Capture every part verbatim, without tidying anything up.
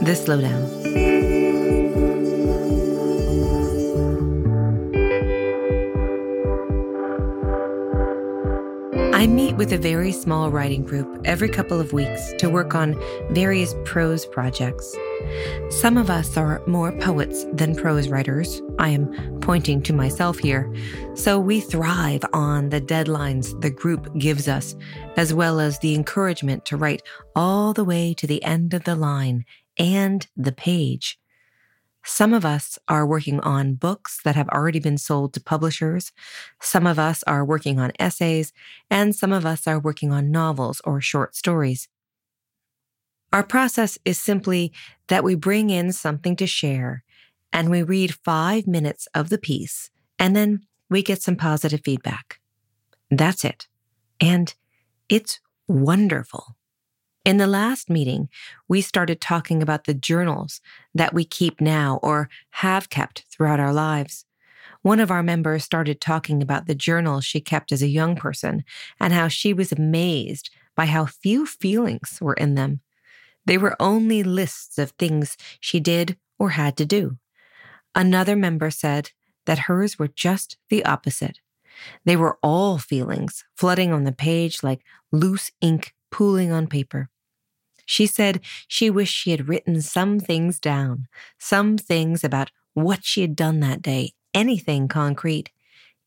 The Slowdown. I meet with a very small writing group every couple of weeks to work on various prose projects. Some of us are more poets than prose writers. I am pointing to myself here. So we thrive on the deadlines the group gives us, as well as the encouragement to write all the way to the end of the line and the page. Some of us are working on books that have already been sold to publishers. Some of us are working on essays, and some of us are working on novels or short stories. Our process is simply that we bring in something to share, and we read five minutes of the piece, and then we get some positive feedback. That's it. And it's wonderful. In the last meeting, we started talking about the journals that we keep now or have kept throughout our lives. One of our members started talking about the journal she kept as a young person and how she was amazed by how few feelings were in them. They were only lists of things she did or had to do. Another member said that hers were just the opposite. They were all feelings flooding on the page like loose ink pooling on paper. She said she wished she had written some things down, some things about what she had done that day, anything concrete.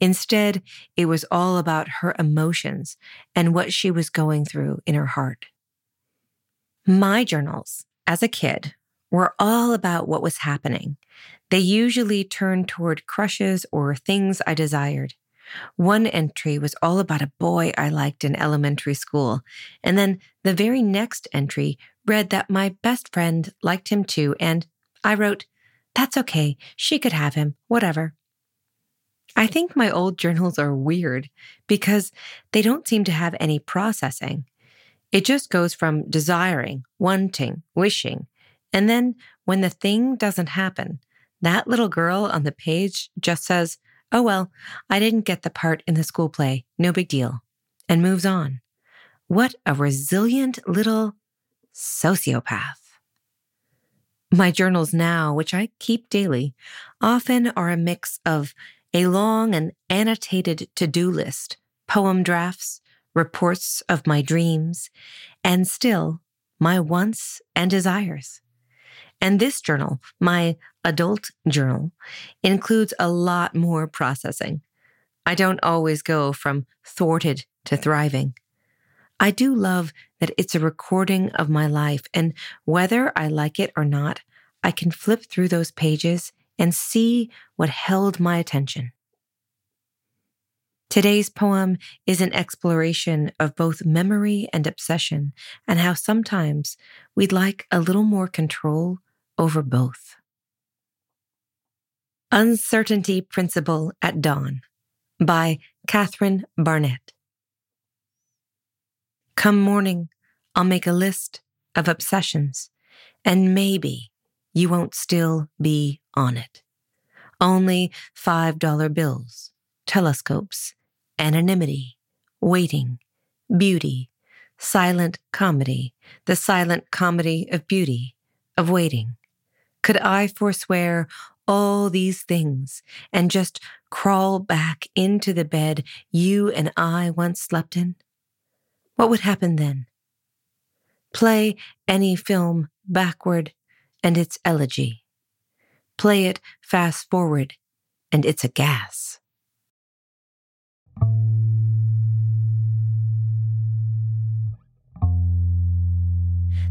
Instead, it was all about her emotions and what she was going through in her heart. My journals, as a kid, were all about what was happening. They usually turned toward crushes or things I desired. One entry was all about a boy I liked in elementary school, and then the very next entry read that my best friend liked him too, and I wrote, "That's okay, she could have him, whatever." I think my old journals are weird because they don't seem to have any processing. It just goes from desiring, wanting, wishing, and then when the thing doesn't happen, that little girl on the page just says, "Oh well, I didn't get the part in the school play, no big deal," and moves on. What a resilient little sociopath. My journals now, which I keep daily, often are a mix of a long and annotated to-do list, poem drafts, reports of my dreams, and still my wants and desires. And this journal, my adult journal, includes a lot more processing. I don't always go from thwarted to thriving. I do love that it's a recording of my life, and whether I like it or not, I can flip through those pages and see what held my attention. Today's poem is an exploration of both memory and obsession, and how sometimes we'd like a little more control over both. Uncertainty Principle at Dawn by Catherine Barnett. Come morning, I'll make a list of obsessions, and maybe you won't still be on it. Only five dollar bills, telescopes, anonymity, waiting, beauty, silent comedy, the silent comedy of beauty, of waiting. Could I forswear all these things and just crawl back into the bed you and I once slept in? What would happen then? Play any film backward and it's elegy. Play it fast forward and it's a gas.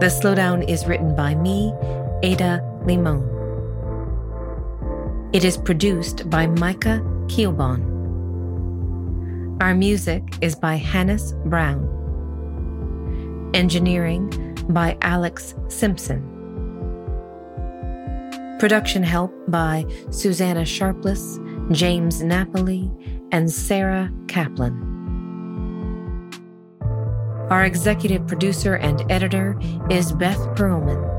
The Slowdown is written by me, Ada Limon. It is produced by Micah Kielbon. Our music is by Hannes Brown. Engineering by Alex Simpson. Production help by Susanna Sharpless, James Napoli, and Sarah Kaplan. Our executive producer and editor is Beth Perlman.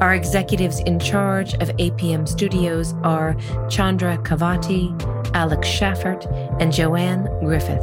Our executives in charge of A P M Studios are Chandra Kavati, Alex Schaffert, and Joanne Griffith.